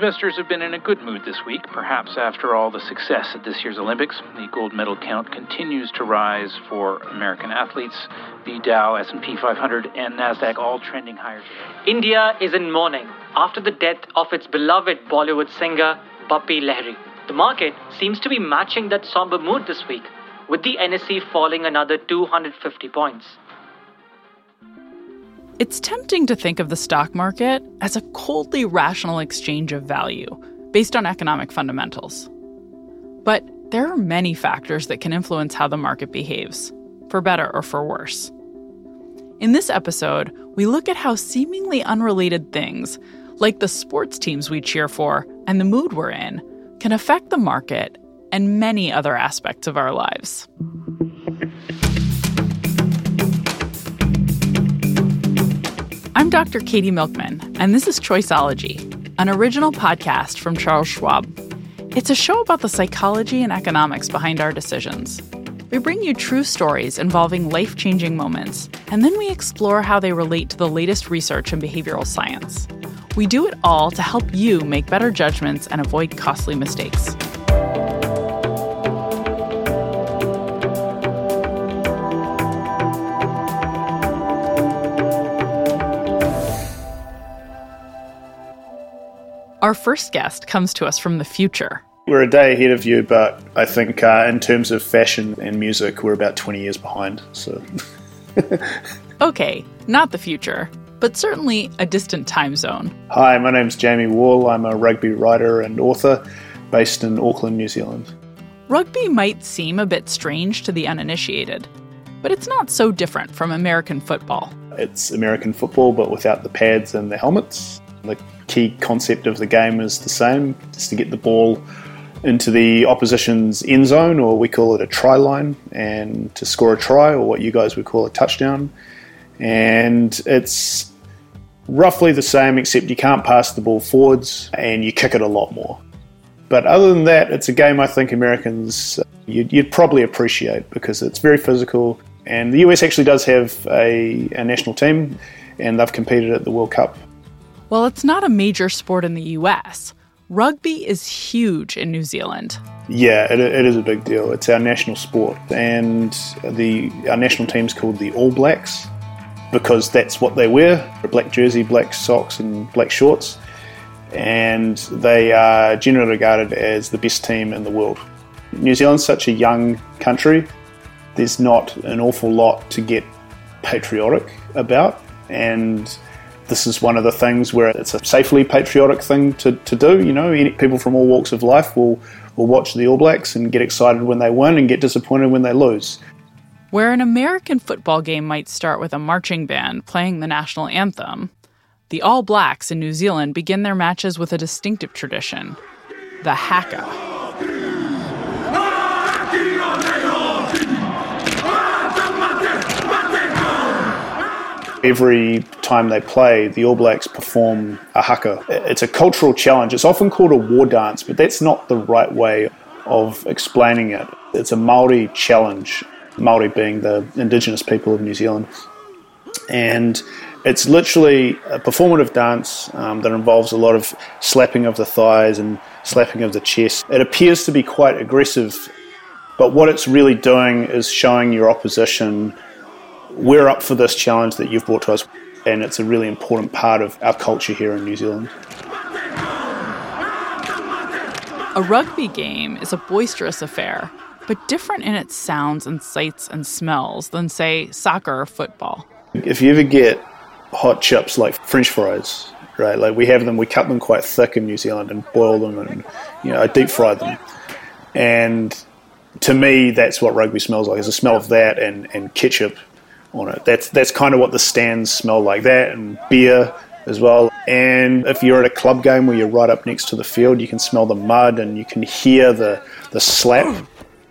Investors have been in a good mood this week, perhaps after all the success at this year's Olympics. The gold medal count continues to rise for American athletes. The Dow, S&P 500, and NASDAQ all trending higher today. India is in mourning after the death of its beloved Bollywood singer, Bappi Lahiri. The market seems to be matching that somber mood this week, with the NSE falling another 250 points. It's tempting to think of the stock market as a coldly rational exchange of value based on economic fundamentals. But there are many factors that can influence how the market behaves, for better or for worse. In this episode, we look at how seemingly unrelated things, like the sports teams we cheer for and the mood we're in, can affect the market and many other aspects of our lives. I'm Dr. Katie Milkman, and this is Choiceology, an original podcast from Charles Schwab. It's a show about the psychology and economics behind our decisions. We bring you true stories involving life-changing moments, and then we explore how they relate to the latest research in behavioral science. We do it all to help you make better judgments and avoid costly mistakes. Our first guest comes to us from the future. We're a day ahead of you, but I think in terms of fashion and music, we're about 20 years behind. So, okay, not the future, but certainly a distant time zone. Hi, my name's Jamie Wall. I'm a rugby writer and author based in Auckland, New Zealand. Rugby might seem a bit strange to the uninitiated, but it's not so different from American football. It's American football, but without the pads and the helmets. The key concept of the game is the same. It's to get the ball into the opposition's end zone, or we call it a try line, and to score a try, or what you guys would call a touchdown. And it's roughly the same, except you can't pass the ball forwards and you kick it a lot more. But other than that, it's a game I think Americans you'd probably appreciate, because it's very physical. And the US actually does have a national team, and they've competed at the World Cup. While it's not a major sport in the US, rugby is huge in New Zealand. Yeah, it is a big deal. It's our national sport, and our national team's called the All Blacks because that's what they wear, a black jersey, black socks and black shorts, and they are generally regarded as the best team in the world. New Zealand's such a young country, there's not an awful lot to get patriotic about, and this is one of the things where it's a safely patriotic thing to do. You know, people from all walks of life will watch the All Blacks and get excited when they win and get disappointed when they lose. Where an American football game might start with a marching band playing the national anthem, the All Blacks in New Zealand begin their matches with a distinctive tradition, the Haka. Every time they play, the All Blacks perform a haka. It's a cultural challenge. It's often called a war dance, but that's not the right way of explaining it. It's a Maori challenge, Maori being the indigenous people of New Zealand. And it's literally a performative dance that involves a lot of slapping of the thighs and slapping of the chest. It appears to be quite aggressive, but what it's really doing is showing your opposition, we're up for this challenge that you've brought to us, and it's a really important part of our culture here in New Zealand. A rugby game is a boisterous affair, but different in its sounds and sights and smells than, say, soccer or football. If you ever get hot chips like French fries, right, like we have them, we cut them quite thick in New Zealand and boil them and, you know, I deep fry them. And to me, that's what rugby smells like, is the smell of that and ketchup on it. That's kind of what the stands smell like, that and beer as well. And if you're at a club game where you're right up next to the field, you can smell the mud and you can hear the slap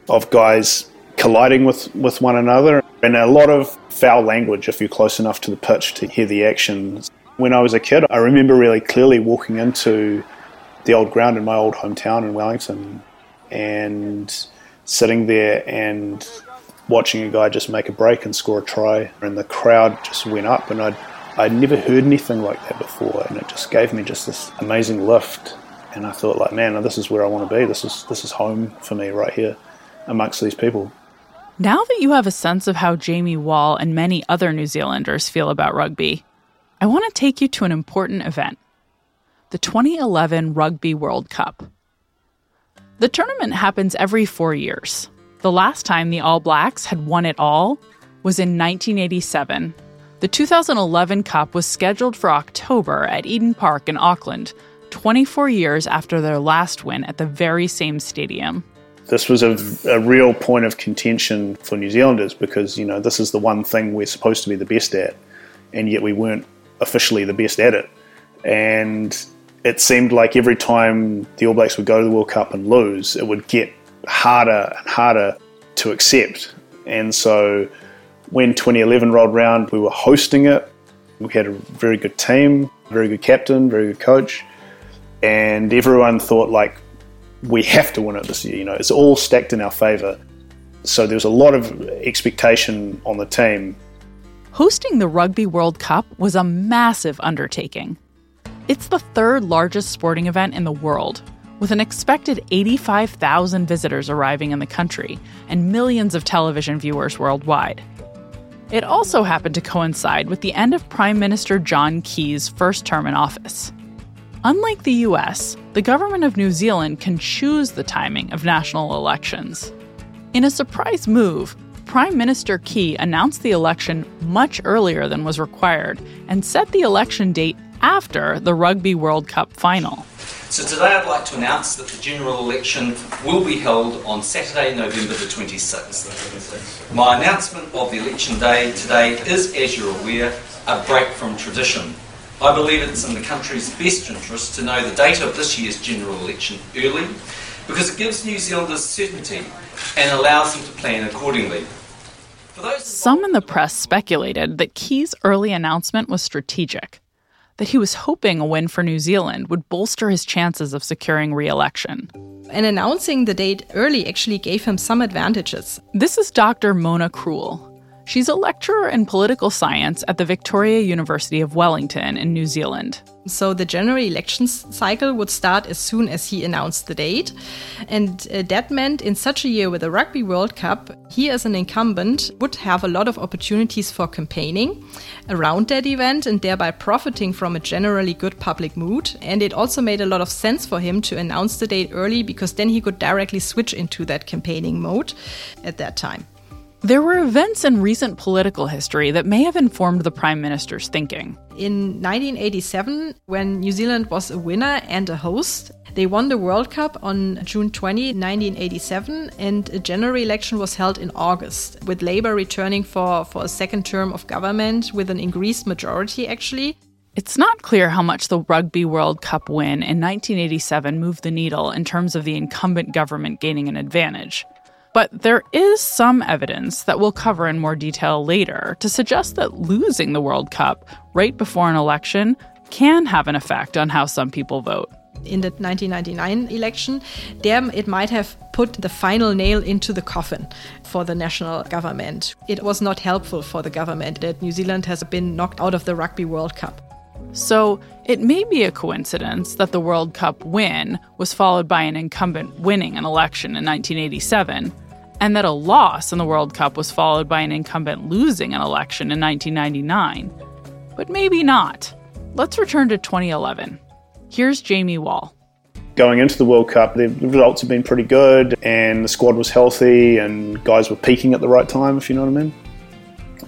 of guys colliding with one another, and a lot of foul language if you're close enough to the pitch to hear the actions. When I was a kid, I remember really clearly walking into the old ground in my old hometown in Wellington and sitting there and watching a guy just make a break and score a try, and the crowd just went up, and I'd never heard anything like that before, and it just gave me just this amazing lift. and I thought, like, man, this is where I want to be. This is home for me right here amongst these people. Now that you have a sense of how Jamie Wall and many other New Zealanders feel about rugby, I want to take you to an important event, the 2011 Rugby World Cup. The tournament happens every 4 years. The last time the All Blacks had won it all was in 1987. The 2011 Cup was scheduled for October at Eden Park in Auckland, 24 years after their last win at the very same stadium. This was a real point of contention for New Zealanders because, you know, this is the one thing we're supposed to be the best at, and yet we weren't officially the best at it. And it seemed like every time the All Blacks would go to the World Cup and lose, it would get harder and harder to accept. And so when 2011 rolled round, we were hosting it. We had a very good team, very good captain, very good coach. And everyone thought, like, we have to win it this year. You know, it's all stacked in our favour. So there was a lot of expectation on the team. Hosting the Rugby World Cup was a massive undertaking. It's the third largest sporting event in the world, with an expected 85,000 visitors arriving in the country and millions of television viewers worldwide. It also happened to coincide with the end of Prime Minister John Key's first term in office. Unlike the US, the government of New Zealand can choose the timing of national elections. In a surprise move, Prime Minister Key announced the election much earlier than was required and set the election date after the Rugby World Cup final. So today I'd like to announce that the general election will be held on Saturday, November the 26th. My announcement of the election day today is, as you're aware, a break from tradition. I believe it's in the country's best interest to know the date of this year's general election early because it gives New Zealanders certainty and allows them to plan accordingly. Some in the press speculated that Key's early announcement was strategic, that he was hoping a win for New Zealand would bolster his chances of securing re-election. And announcing the date early actually gave him some advantages. This is Dr. Mona Krewel. She's a lecturer in political science at the Victoria University of Wellington in New Zealand. So the general elections cycle would start as soon as he announced the date. And that meant in such a year with the Rugby World Cup, he as an incumbent would have a lot of opportunities for campaigning around that event and thereby profiting from a generally good public mood. And it also made a lot of sense for him to announce the date early because then he could directly switch into that campaigning mode at that time. There were events in recent political history that may have informed the Prime Minister's thinking. In 1987, when New Zealand was a winner and a host, they won the World Cup on June 20, 1987, and a general election was held in August, with Labour returning for a second term of government with an increased majority, actually. It's not clear how much the Rugby World Cup win in 1987 moved the needle in terms of the incumbent government gaining an advantage. But there is some evidence that we'll cover in more detail later to suggest that losing the World Cup right before an election can have an effect on how some people vote. In the 1999 election, it might have put the final nail into the coffin for the national government. It was not helpful for the government that New Zealand has been knocked out of the Rugby World Cup. So it may be a coincidence that the World Cup win was followed by an incumbent winning an election in 1987, and that a loss in the World Cup was followed by an incumbent losing an election in 1999. But maybe not. Let's return to 2011. Here's Jamie Wall. Going into the World Cup, the results have been pretty good, and the squad was healthy, and guys were peaking at the right time, if you know what I mean.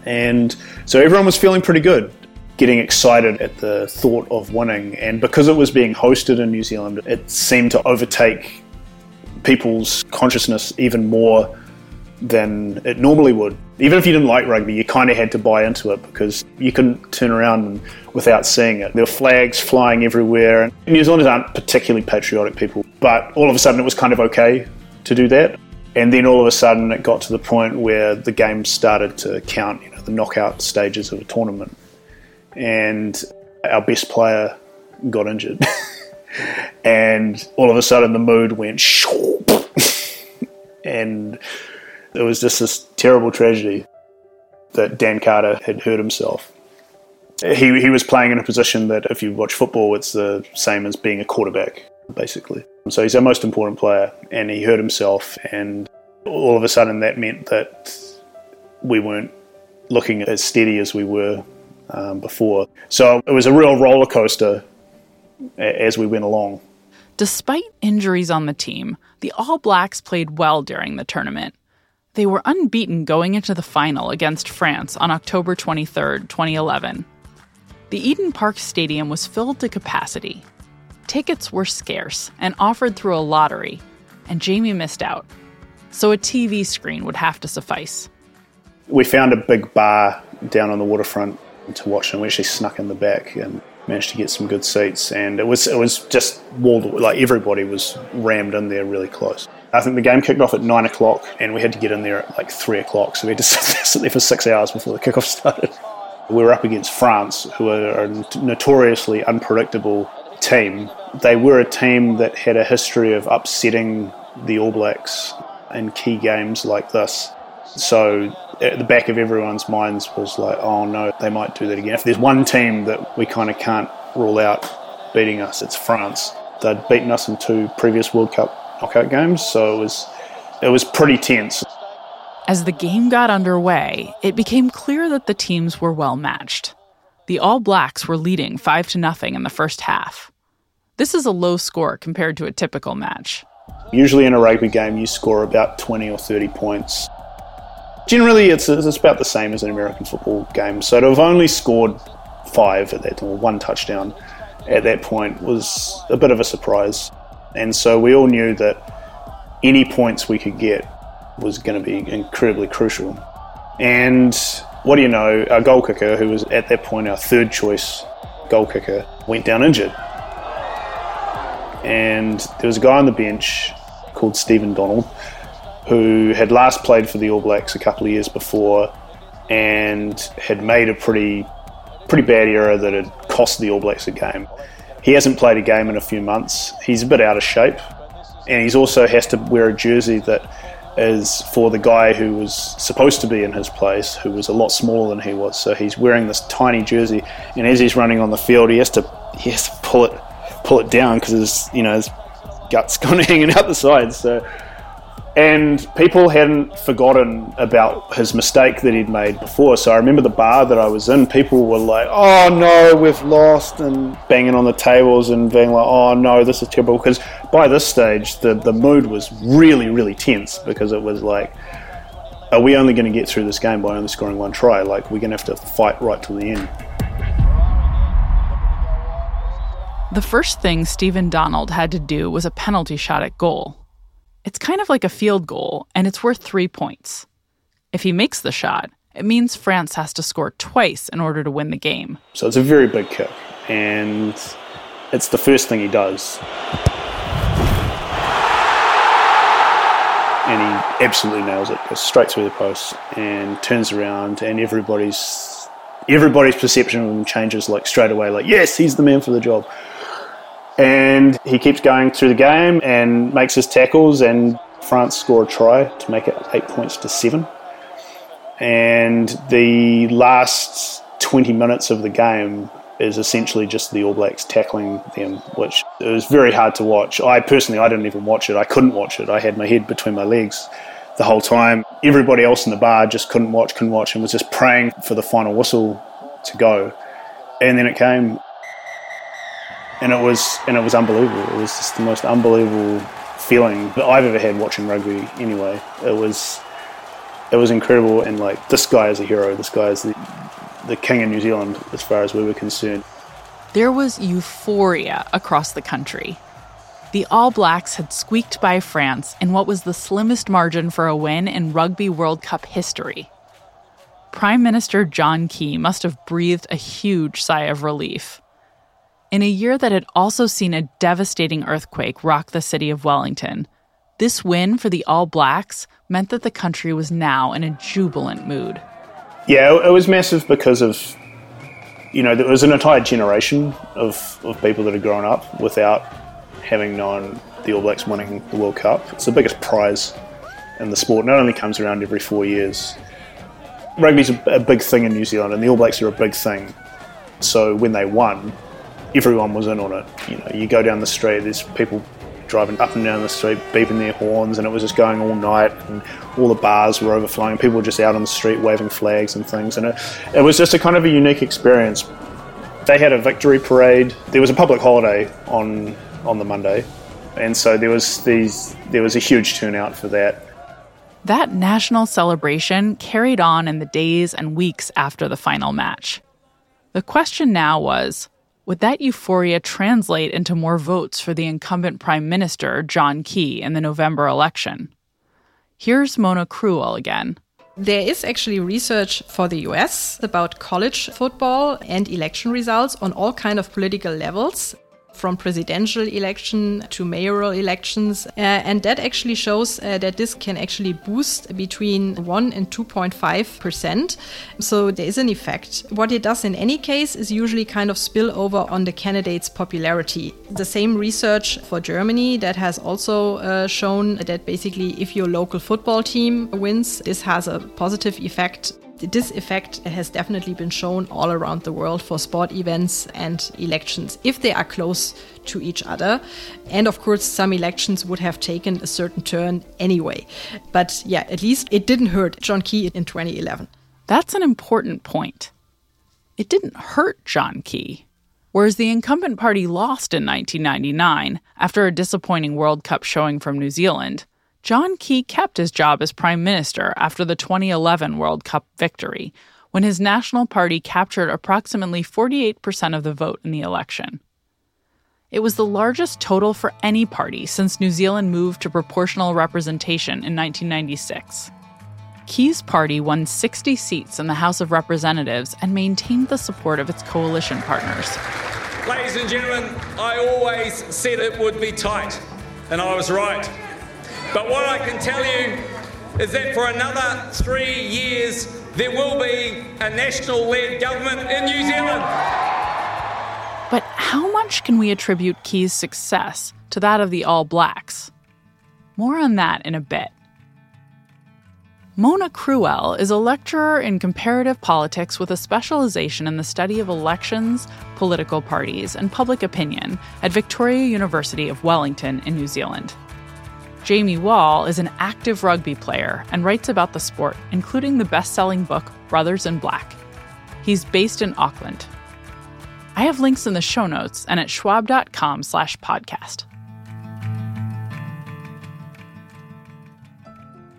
And so everyone was feeling pretty good, getting excited at the thought of winning. And because it was being hosted in New Zealand, it seemed to overtake people's consciousness even more than it normally would. Even if you didn't like rugby, you kind of had to buy into it because you couldn't turn around without seeing it. There were flags flying everywhere, and New Zealanders aren't particularly patriotic people, but all of a sudden it was kind of okay to do that. And then all of a sudden it got to the point where the game started to count, you know, the knockout stages of a tournament, and our best player got injured. And all of a sudden the mood went and it was just this terrible tragedy that Dan Carter had hurt himself. He was playing in a position that, if you watch football, it's the same as being a quarterback. basically. So he's our most important player, and he hurt himself, and all of a sudden that meant that we weren't looking as steady as we were before. So it was a real roller coaster as we went along. Despite injuries on the team, the All Blacks played well during the tournament. They were unbeaten going into the final against France on October 23, 2011. The Eden Park Stadium was filled to capacity. Tickets were scarce and offered through a lottery, and Jamie missed out. So a TV screen would have to suffice. We found a big bar down on the waterfront to watch, and we actually snuck in the back and managed to get some good seats. And it was just wall to wall, like everybody was rammed in there really close. I think the game kicked off at 9 o'clock, and we had to get in there at like 3 o'clock, so we had to sit there for 6 hours before the kickoff started. We were up against France, who are a notoriously unpredictable team. They were a team that had a history of upsetting the All Blacks in key games like this. So at the back of everyone's minds was like, oh no, they might do that again. If there's one team that we kind of can't rule out beating us, it's France. They'd beaten us in 2 previous World Cup knockout games, so it was pretty tense. As the game got underway, it became clear that the teams were well matched. The All Blacks were leading 5-0 in the first half. This is a low score compared to a typical match. Usually in a rugby game, you score about 20 or 30 points. Generally, it's about the same as an American football game. So to have only scored 5 at that time, or 1 touchdown at that point, was a bit of a surprise. And so we all knew that any points we could get was going to be incredibly crucial. And what do you know, our goal kicker, who was at that point our third choice goal kicker, went down injured. And there was a guy on the bench called Stephen Donald, who had last played for the All Blacks a couple of years before and had made a pretty bad error that had cost the All Blacks a game. He hasn't played a game in a few months. He's a bit out of shape, and he also has to wear a jersey that is for the guy who was supposed to be in his place, who was a lot smaller than he was. So he's wearing this tiny jersey, and as he's running on the field, he has to pull it down because his gut's kind of hanging out the sides. So. And people hadn't forgotten about his mistake that he'd made before. So I remember the bar that I was in, people were like, oh no, we've lost, and banging on the tables and being like, oh no, this is terrible. Because by this stage, the mood was really, really tense, because it was like, are we only going to get through this game by only scoring 1 try? Like, we're going to have to fight right till the end. The first thing Stephen Donald had to do was a penalty shot at goal. It's kind of like a field goal, and it's worth 3 points. If he makes the shot, it means France has to score twice in order to win the game. So it's a very big kick, and it's the first thing he does. And he absolutely nails it, goes straight through the post, and turns around, and everybody's perception of him changes like straight away, like, yes, he's the man for the job. And he keeps going through the game and makes his tackles, and France score a try to make it 8-7. And the last 20 minutes of the game is essentially just the All Blacks tackling them, which it was very hard to watch. I personally didn't even watch it. I couldn't watch it. I had my head between my legs the whole time. Everybody else in the bar just couldn't watch, and was just praying for the final whistle to go. And then it came. And it was unbelievable. It was just the most unbelievable feeling that I've ever had watching rugby anyway. It was incredible, and like, this guy is a hero. This guy is the king of New Zealand as far as we were concerned. There was euphoria across the country. The All Blacks had squeaked by France in what was the slimmest margin for a win in Rugby World Cup history. Prime Minister John Key must have breathed a huge sigh of relief. In a year that had also seen a devastating earthquake rock the city of Wellington, this win for the All Blacks meant that the country was now in a jubilant mood. Yeah, it was massive because of, there was an entire generation of people that had grown up without having known the All Blacks winning the World Cup. It's the biggest prize in the sport, and it only comes around every 4 years. Rugby's a big thing in New Zealand, and the All Blacks are a big thing. So when they won, everyone was in on it. You know, you go down the street, there's people driving up and down the street, beeping their horns, and it was just going all night, and all the bars were overflowing. People were just out on the street waving flags and things, and it was just a kind of a unique experience. They had a victory parade. There was a public holiday on the Monday, and so there was a huge turnout for that. That national celebration carried on in the days and weeks after the final match. The question now was, would that euphoria translate into more votes for the incumbent Prime Minister, John Key, in the November election? Here's Mona Krewel again. There is actually research for the US about college football and election results on all kinds of political levels, from presidential election to mayoral elections. And that actually shows that this can actually boost between 1 and 2.5%. So there is an effect. What it does in any case is usually kind of spill over on the candidate's popularity. The same research for Germany that has also shown that basically if your local football team wins, this has a positive effect. This effect has definitely been shown all around the world for sport events and elections, if they are close to each other. And of course, some elections would have taken a certain turn anyway. But yeah, at least it didn't hurt John Key in 2011. That's an important point. It didn't hurt John Key. Whereas the incumbent party lost in 1999 after a disappointing World Cup showing from New Zealand, John Key kept his job as Prime Minister after the 2011 World Cup victory, when his National Party captured approximately 48% of the vote in the election. It was the largest total for any party since New Zealand moved to proportional representation in 1996. Key's party won 60 seats in the House of Representatives and maintained the support of its coalition partners. Ladies and gentlemen, I always said it would be tight, and I was right. But what I can tell you is that for another 3 years, there will be a national-led government in New Zealand. But how much can we attribute Key's success to that of the All Blacks? More on that in a bit. Mona Krewel is a lecturer in comparative politics with a specialization in the study of elections, political parties, and public opinion at Victoria University of Wellington in New Zealand. Jamie Wall is an active rugby player and writes about the sport, including the best-selling book Brothers in Black. He's based in Auckland. I have links in the show notes and at schwab.com/podcast.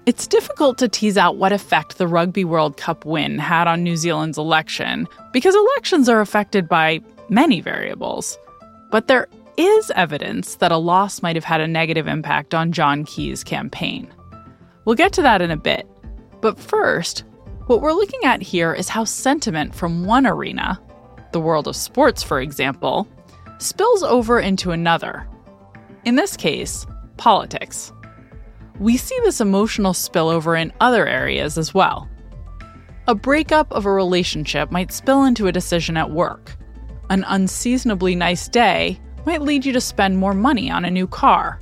It's difficult to tease out what effect the Rugby World Cup win had on New Zealand's election, because elections are affected by many variables. But there is evidence that a loss might have had a negative impact on John Key's campaign. We'll get to that in a bit. But first, what we're looking at here is how sentiment from one arena, the world of sports, for example, spills over into another. In this case, politics. We see this emotional spillover in other areas as well. A breakup of a relationship might spill into a decision at work. An unseasonably nice day might lead you to spend more money on a new car.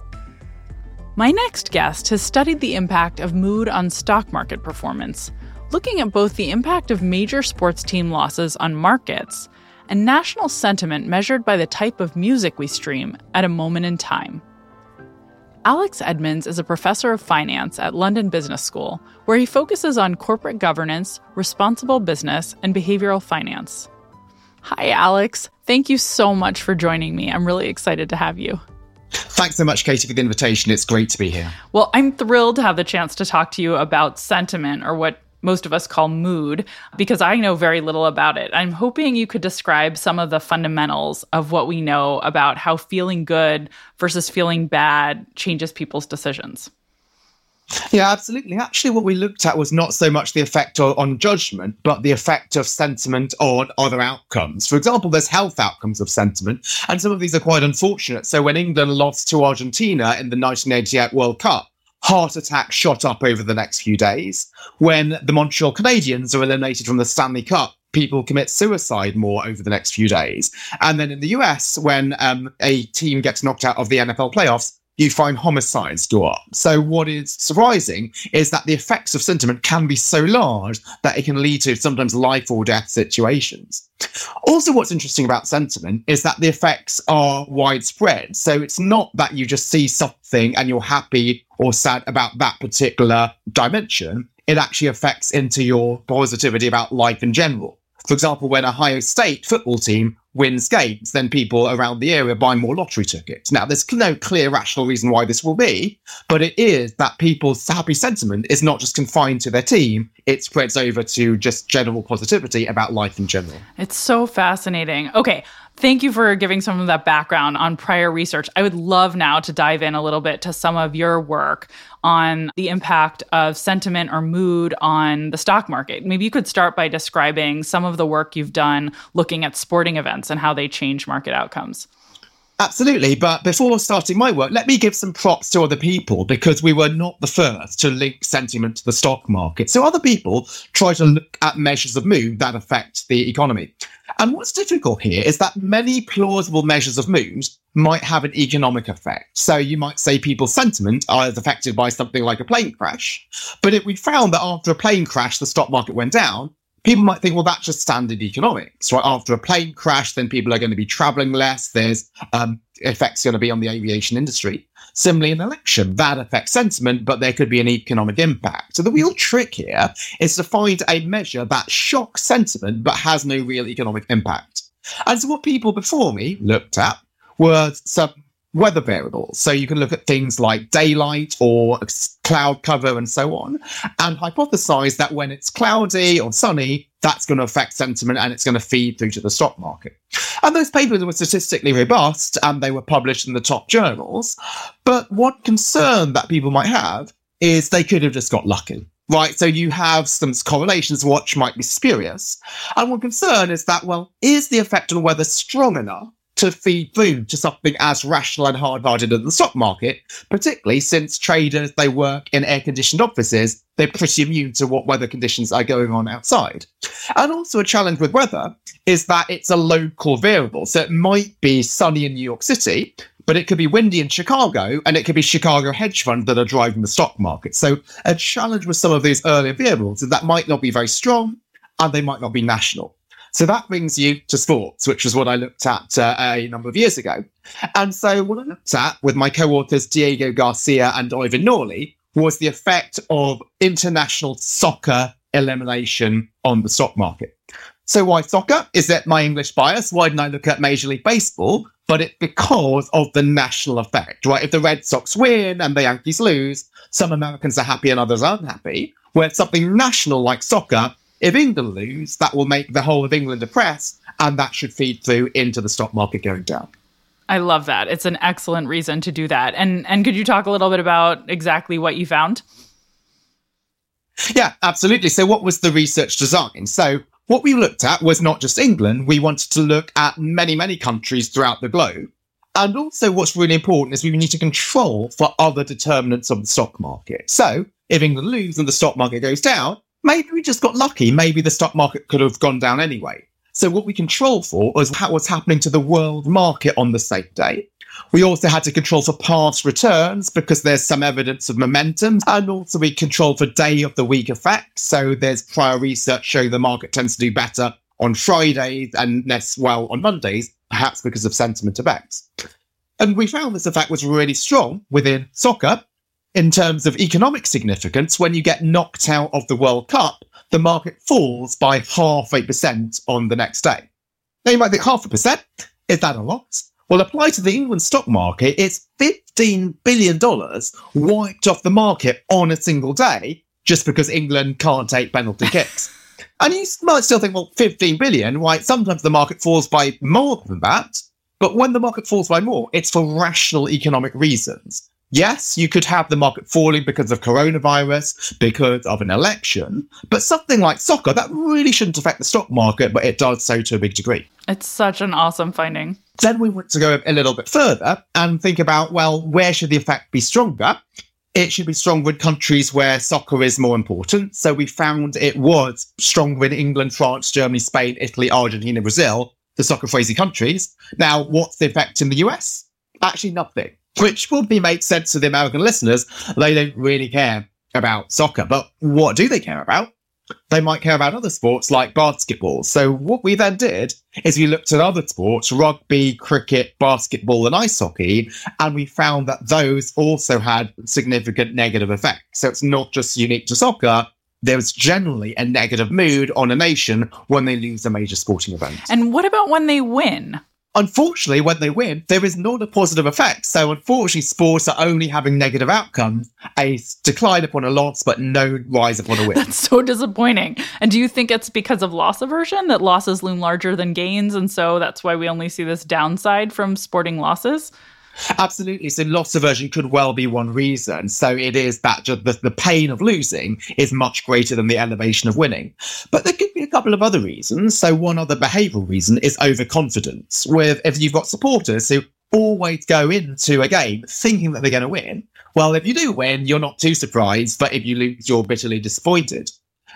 My next guest has studied the impact of mood on stock market performance, looking at both the impact of major sports team losses on markets and national sentiment measured by the type of music we stream at a moment in time. Alex Edmans is a professor of finance at London Business School, where he focuses on corporate governance, responsible business, and behavioral finance. Hi, Alex. Thank you so much for joining me. I'm really excited to have you. Thanks so much, Katie, for the invitation. It's great to be here. Well, I'm thrilled to have the chance to talk to you about sentiment, or what most of us call mood, because I know very little about it. I'm hoping you could describe some of the fundamentals of what we know about how feeling good versus feeling bad changes people's decisions. Yeah, absolutely. Actually, what we looked at was not so much the effect on judgment, but the effect of sentiment on other outcomes. For example, there's health outcomes of sentiment, and some of these are quite unfortunate. So when England lost to Argentina in the 1988 World Cup, heart attacks shot up over the next few days. When the Montreal Canadiens are eliminated from the Stanley Cup, people commit suicide more over the next few days. And then in the US, when a team gets knocked out of the NFL playoffs, you find homicides go up. So what is surprising is that the effects of sentiment can be so large that it can lead to sometimes life or death situations. Also, what's interesting about sentiment is that the effects are widespread. So it's not that you just see something and you're happy or sad about that particular dimension. It actually affects into your positivity about life in general. For example, when Ohio State football team wins games, then people around the area buy more lottery tickets. Now, there's no clear rational reason why this will be, but it is that people's happy sentiment is not just confined to their team, it spreads over to just general positivity about life in general. It's so fascinating. Okay, thank you for giving some of that background on prior research. I would love now to dive in a little bit to some of your work on the impact of sentiment or mood on the stock market. Maybe you could start by describing some of the work you've done looking at sporting events and how they change market outcomes. Absolutely. But before starting my work, let me give some props to other people, because we were not the first to link sentiment to the stock market. So other people try to look at measures of mood that affect the economy. And what's difficult here is that many plausible measures of mood might have an economic effect. So you might say people's sentiment is affected by something like a plane crash. But if we found that after a plane crash, the stock market went down, people might think, well, that's just standard economics, right? After a plane crash, then people are going to be traveling less. There's effects going to be on the aviation industry. Similarly, an election, that affects sentiment, but there could be an economic impact. So the real trick here is to find a measure that shocks sentiment, but has no real economic impact. And so what people before me looked at were some weather variables. So you can look at things like daylight or cloud cover and so on, and hypothesize that when it's cloudy or sunny, that's going to affect sentiment and it's going to feed through to the stock market. And those papers were statistically robust and they were published in the top journals. But one concern that people might have is they could have just got lucky. Right, so you have some correlations which might be spurious. And one concern is that, well, is the effect of the weather strong enough to feed food to something as rational and hard-hearted as the stock market, particularly since traders, they work in air-conditioned offices, they're pretty immune to what weather conditions are going on outside. And also a challenge with weather is that it's a local variable. So it might be sunny in New York City, but it could be windy in Chicago, and it could be Chicago hedge funds that are driving the stock market. So a challenge with some of these earlier variables is that might not be very strong, and they might not be national. So that brings you to sports, which was what I looked at a number of years ago. And so what I looked at with my co-authors Diego Garcia and Ivan Norley was the effect of international soccer elimination on the stock market. So why soccer? Is that my English bias? Why didn't I look at Major League Baseball? But it's because of the national effect, right? If the Red Sox win and the Yankees lose, some Americans are happy and others aren't happy. Where something national like soccer, if England lose, that will make the whole of England depressed, and that should feed through into the stock market going down. I love that. It's an excellent reason to do that. And could you talk a little bit about exactly what you found? Yeah, absolutely. So what was the research design? So what we looked at was not just England. We wanted to look at many, many countries throughout the globe. And also what's really important is we need to control for other determinants of the stock market. So if England lose and the stock market goes down, maybe we just got lucky. Maybe the stock market could have gone down anyway. So what we control for was what's happening to the world market on the same day. We also had to control for past returns because there's some evidence of momentum. And also we control for day of the week effects. So there's prior research showing the market tends to do better on Fridays and less well on Mondays, perhaps because of sentiment effects. And we found this effect was really strong within soccer. In terms of economic significance, when you get knocked out of the World Cup, the market falls by 0.5% on the next day. Now you might think 0.5%, is that a lot? Well, apply to the England stock market, it's $15 billion wiped off the market on a single day just because England can't take penalty kicks. And you might still think, well, 15 billion, right? Sometimes the market falls by more than that, but when the market falls by more, it's for rational economic reasons. Yes, you could have the market falling because of coronavirus, because of an election, but something like soccer, that really shouldn't affect the stock market, but it does so to a big degree. It's such an awesome finding. Then we want to go a little bit further and think about, well, where should the effect be stronger? It should be stronger in countries where soccer is more important. So we found it was stronger in England, France, Germany, Spain, Italy, Argentina, Brazil, the soccer-crazy countries. Now, what's the effect in the US? Actually, nothing. which probably makes sense to the American listeners. They don't really care about soccer, but what do they care about? They might care about other sports like basketball. So what we then did is we looked at other sports, rugby, cricket, basketball, and ice hockey, and we found that those also had significant negative effects. So it's not just unique to soccer. There's generally a negative mood on a nation when they lose a major sporting event. And what about when they win? Unfortunately, when they win, there is not a positive effect. So unfortunately, sports are only having negative outcomes, a decline upon a loss, but no rise upon a win. That's so disappointing. And do you think it's because of loss aversion, that losses loom larger than gains? And so that's why we only see this downside from sporting losses? Absolutely. So loss aversion could well be one reason. So it is that just the pain of losing is much greater than the elevation of winning. But there could be a couple of other reasons. So one other behavioural reason is overconfidence. If you've got supporters who always go into a game thinking that they're going to win, well, if you do win, you're not too surprised. But if you lose, you're bitterly disappointed.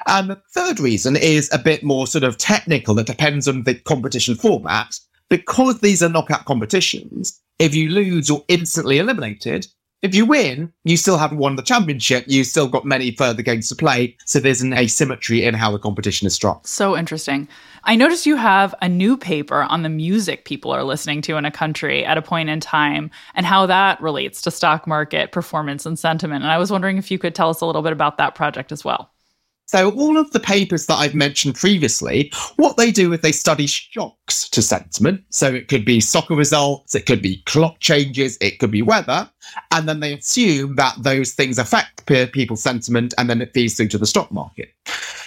And the third reason is a bit more sort of technical. That depends on the competition format. Because these are knockout competitions, if you lose, you're instantly eliminated. If you win, you still haven't won the championship. You've still got many further games to play. So there's an asymmetry in how the competition is struck. So interesting. I noticed you have a new paper on the music people are listening to in a country at a point in time and how that relates to stock market performance and sentiment. And I was wondering if you could tell us a little bit about that project as well. So all of the papers that I've mentioned previously, what they do is they study shocks to sentiment. So it could be soccer results, it could be clock changes, it could be weather. And then they assume that those things affect people's sentiment and then it feeds through to the stock market.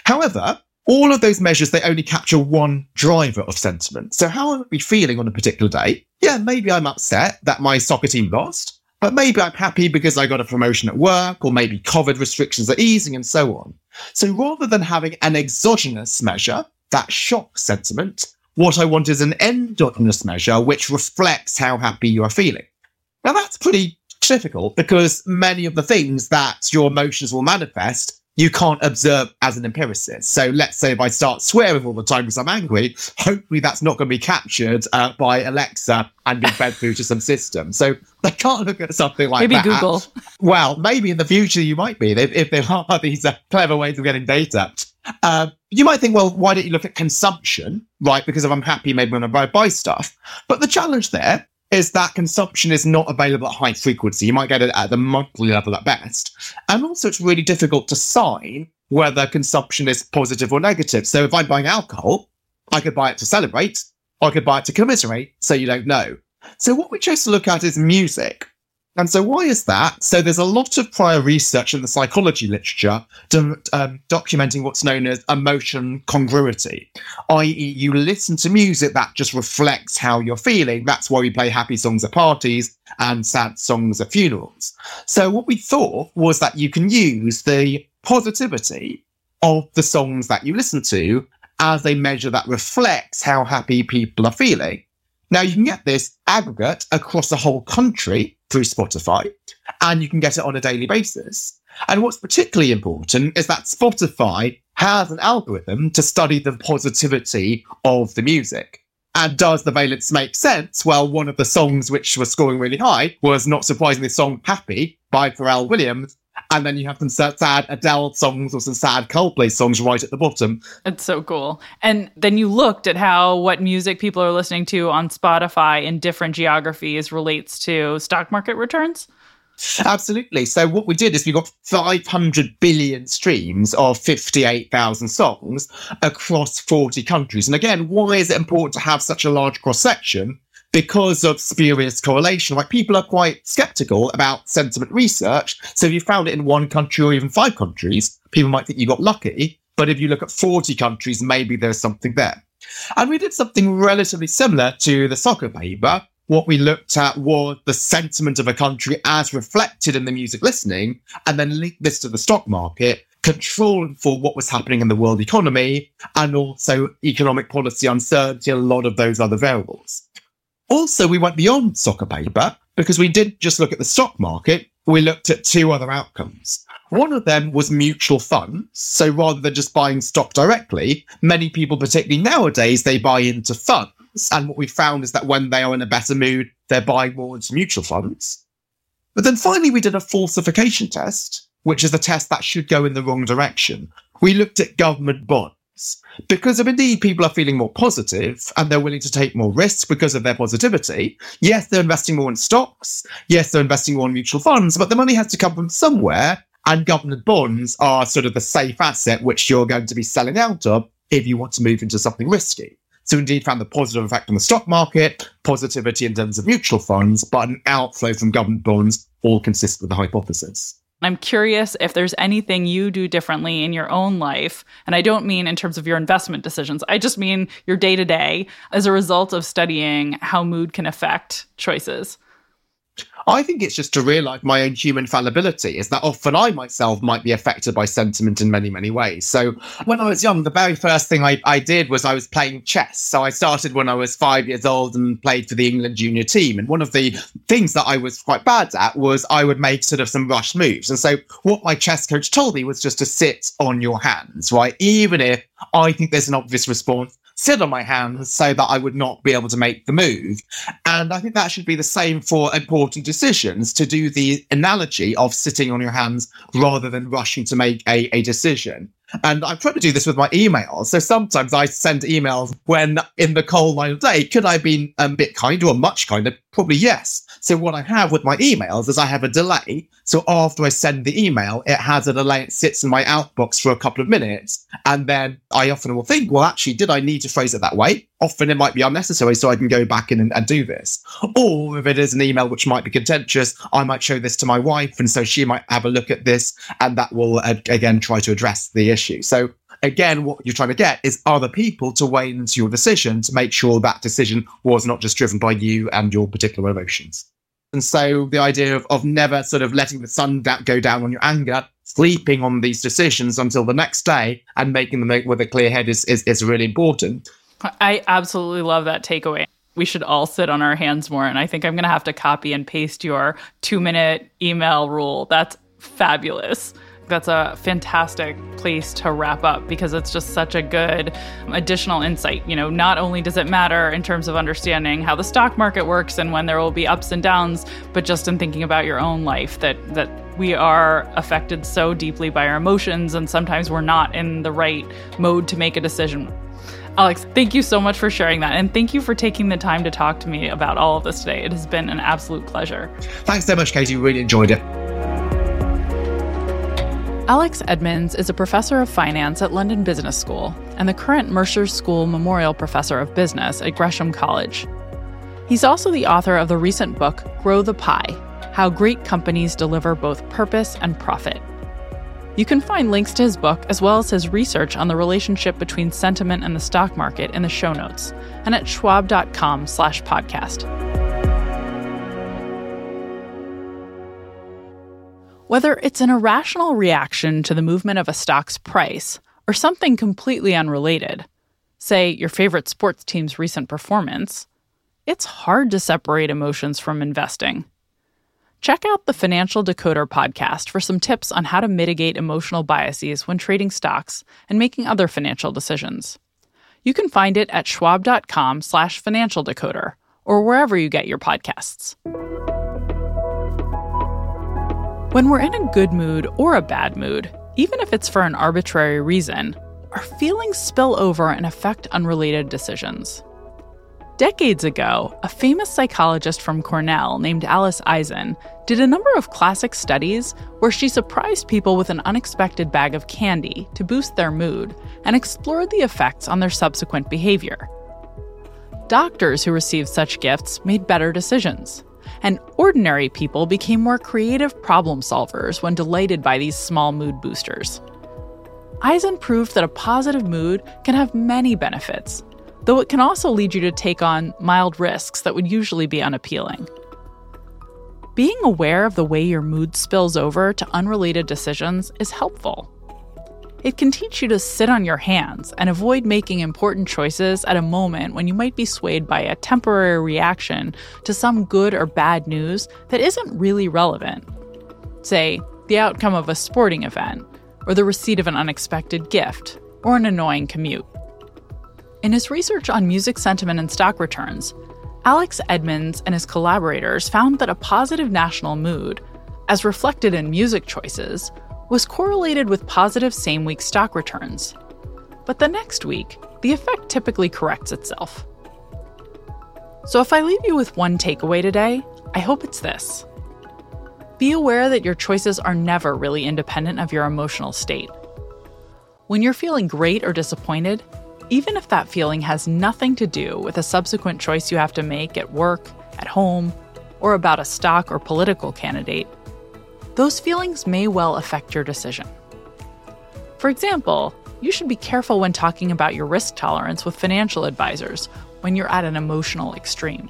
However, all of those measures, they only capture one driver of sentiment. So how am I feeling on a particular day? Yeah, maybe I'm upset that my soccer team lost, but maybe I'm happy because I got a promotion at work, or maybe COVID restrictions are easing and so on. So rather than having an exogenous measure that shocks sentiment, what I want is an endogenous measure which reflects how happy you are feeling. Now that's pretty difficult because many of the things that your emotions will manifest, you can't observe as an empiricist. So let's say if I start swearing all the time because I'm angry, hopefully that's not going to be captured by Alexa and be fed through to some system. So they can't look at something like maybe that. Maybe Google. Well, maybe in the future you might be, if there are these clever ways of getting data. You might think, well, why don't you look at consumption, right? Because if I'm happy, maybe I'm going to buy stuff. But the challenge there is that consumption is not available at high frequency. You might get it at the monthly level at best. And also it's really difficult to sign whether consumption is positive or negative. So if I'm buying alcohol, I could buy it to celebrate, or I could buy it to commiserate, so you don't know. So what we chose to look at is music. And so why is that? So there's a lot of prior research in the psychology literature documenting what's known as emotion congruity, i.e. you listen to music that just reflects how you're feeling. That's why we play happy songs at parties and sad songs at funerals. So what we thought was that you can use the positivity of the songs that you listen to as a measure that reflects how happy people are feeling. Now, you can get this aggregate across the whole country through Spotify, and you can get it on a daily basis. And what's particularly important is that Spotify has an algorithm to study the positivity of the music. And does the valence make sense? Well, one of the songs which was scoring really high was, not surprisingly, the song Happy by Pharrell Williams. And then you have some sad Adele songs or some sad Coldplay songs right at the bottom. It's so cool. And then you looked at how what music people are listening to on Spotify in different geographies relates to stock market returns? Absolutely. So what we did is we got 500 billion streams of 58,000 songs across 40 countries. And again, why is it important to have such a large cross-section? Because of spurious correlation, like people are quite skeptical about sentiment research. So if you found it in one country or even five countries, people might think you got lucky. But if you look at 40 countries, maybe there's something there. And we did something relatively similar to the soccer paper. What we looked at was the sentiment of a country as reflected in the music listening, and then linked this to the stock market, controlling for what was happening in the world economy, and also economic policy uncertainty, a lot of those other variables. Also, we went beyond soccer paper because we didn't just look at the stock market. We looked at two other outcomes. One of them was mutual funds. So rather than just buying stock directly, many people, particularly nowadays, they buy into funds. And what we found is that when they are in a better mood, they're buying more into mutual funds. But then finally, we did a falsification test, which is a test that should go in the wrong direction. We looked at government bonds because if indeed people are feeling more positive and they're willing to take more risk because of their positivity, yes, they're investing more in stocks. Yes, they're investing more in mutual funds, but the money has to come from somewhere. And government bonds are sort of the safe asset which you're going to be selling out of if you want to move into something risky. So indeed found the positive effect on the stock market, positivity in terms of mutual funds, but an outflow from government bonds, all consistent with the hypothesis. I'm curious if there's anything you do differently in your own life, and I don't mean in terms of your investment decisions, I just mean your day-to-day as a result of studying how mood can affect choices. I think it's just to realise my own human fallibility is that often I myself might be affected by sentiment in many, many ways. So when I was young, the very first thing I did was I was playing chess. So I started when I was 5 years old and played for the England junior team. And one of the things that I was quite bad at was I would make sort of some rush moves. And so what my chess coach told me was just to sit on your hands, right? Even if I think there's an obvious response, sit on my hands so that I would not be able to make the move. And I think that should be the same for important decisions, to do the analogy of sitting on your hands rather than rushing to make a decision. And I try to do this with my emails. So sometimes I send emails when in the cold light of day. Could I have been a bit kinder or much kinder? Probably yes. So what I have with my emails is I have a delay. So after I send the email, it has a delay. It sits in my outbox for a couple of minutes. And then I often will think, well, actually, did I need to phrase it that way? Often it might be unnecessary, so I can go back in and do this. Or if it is an email which might be contentious, I might show this to my wife, and so she might have a look at this, and that will, again, try to address the issue. So again, what you're trying to get is other people to weigh into your decision to make sure that decision was not just driven by you and your particular emotions. And so the idea of never sort of letting the sun go down on your anger, sleeping on these decisions until the next day and making them with a clear head is really important. I absolutely love that takeaway. We should all sit on our hands more. And I think I'm going to have to copy and paste your 2-minute email rule. That's fabulous. That's a fantastic place to wrap up because it's just such a good additional insight. You know, not only does it matter in terms of understanding how the stock market works and when there will be ups and downs, but just in thinking about your own life, that we are affected so deeply by our emotions and sometimes we're not in the right mode to make a decision. Alex, thank you so much for sharing that. And thank you for taking the time to talk to me about all of this today. It has been an absolute pleasure. Thanks so much, Katie. Really enjoyed it. Alex Edmans is a professor of finance at London Business School and the current Mercer School Memorial Professor of Business at Gresham College. He's also the author of the recent book, Grow the Pie: How Great Companies Deliver Both Purpose and Profit. You can find links to his book as well as his research on the relationship between sentiment and the stock market in the show notes and at schwab.com/podcast. Whether it's an irrational reaction to the movement of a stock's price or something completely unrelated, say your favorite sports team's recent performance, it's hard to separate emotions from investing. Check out the Financial Decoder podcast for some tips on how to mitigate emotional biases when trading stocks and making other financial decisions. You can find it at schwab.com/financial decoder or wherever you get your podcasts. When we're in a good mood or a bad mood, even if it's for an arbitrary reason, our feelings spill over and affect unrelated decisions. Decades ago, a famous psychologist from Cornell named Alice Eisen did a number of classic studies where she surprised people with an unexpected bag of candy to boost their mood and explored the effects on their subsequent behavior. Doctors who received such gifts made better decisions, and ordinary people became more creative problem solvers when delighted by these small mood boosters. Eisen proved that a positive mood can have many benefits, though it can also lead you to take on mild risks that would usually be unappealing. Being aware of the way your mood spills over to unrelated decisions is helpful. It can teach you to sit on your hands and avoid making important choices at a moment when you might be swayed by a temporary reaction to some good or bad news that isn't really relevant. Say, the outcome of a sporting event, or the receipt of an unexpected gift, or an annoying commute. In his research on music sentiment and stock returns, Alex Edmans and his collaborators found that a positive national mood, as reflected in music choices, was correlated with positive same-week stock returns. But the next week, the effect typically corrects itself. So if I leave you with one takeaway today, I hope it's this. Be aware that your choices are never really independent of your emotional state. When you're feeling great or disappointed, even if that feeling has nothing to do with a subsequent choice you have to make at work, at home, or about a stock or political candidate, those feelings may well affect your decision. For example, you should be careful when talking about your risk tolerance with financial advisors when you're at an emotional extreme.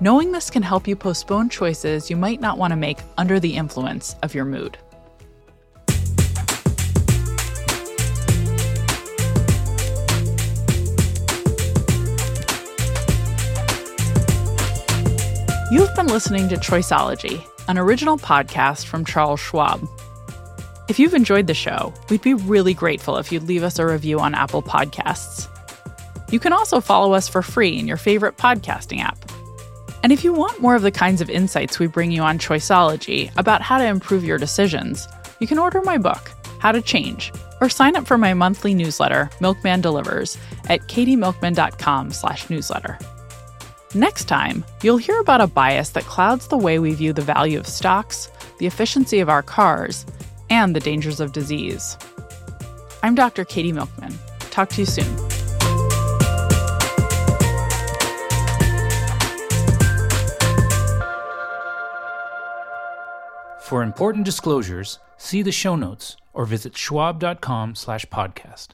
Knowing this can help you postpone choices you might not want to make under the influence of your mood. You've been listening to Choiceology, an original podcast from Charles Schwab. If you've enjoyed the show, we'd be really grateful if you'd leave us a review on Apple Podcasts. You can also follow us for free in your favorite podcasting app. And if you want more of the kinds of insights we bring you on Choiceology about how to improve your decisions, you can order my book, How to Change, or sign up for my monthly newsletter, Milkman Delivers, at katiemilkman.com/newsletter. Next time, you'll hear about a bias that clouds the way we view the value of stocks, the efficiency of our cars, and the dangers of disease. I'm Dr. Katie Milkman. Talk to you soon. For important disclosures, see the show notes or visit schwab.com/podcast.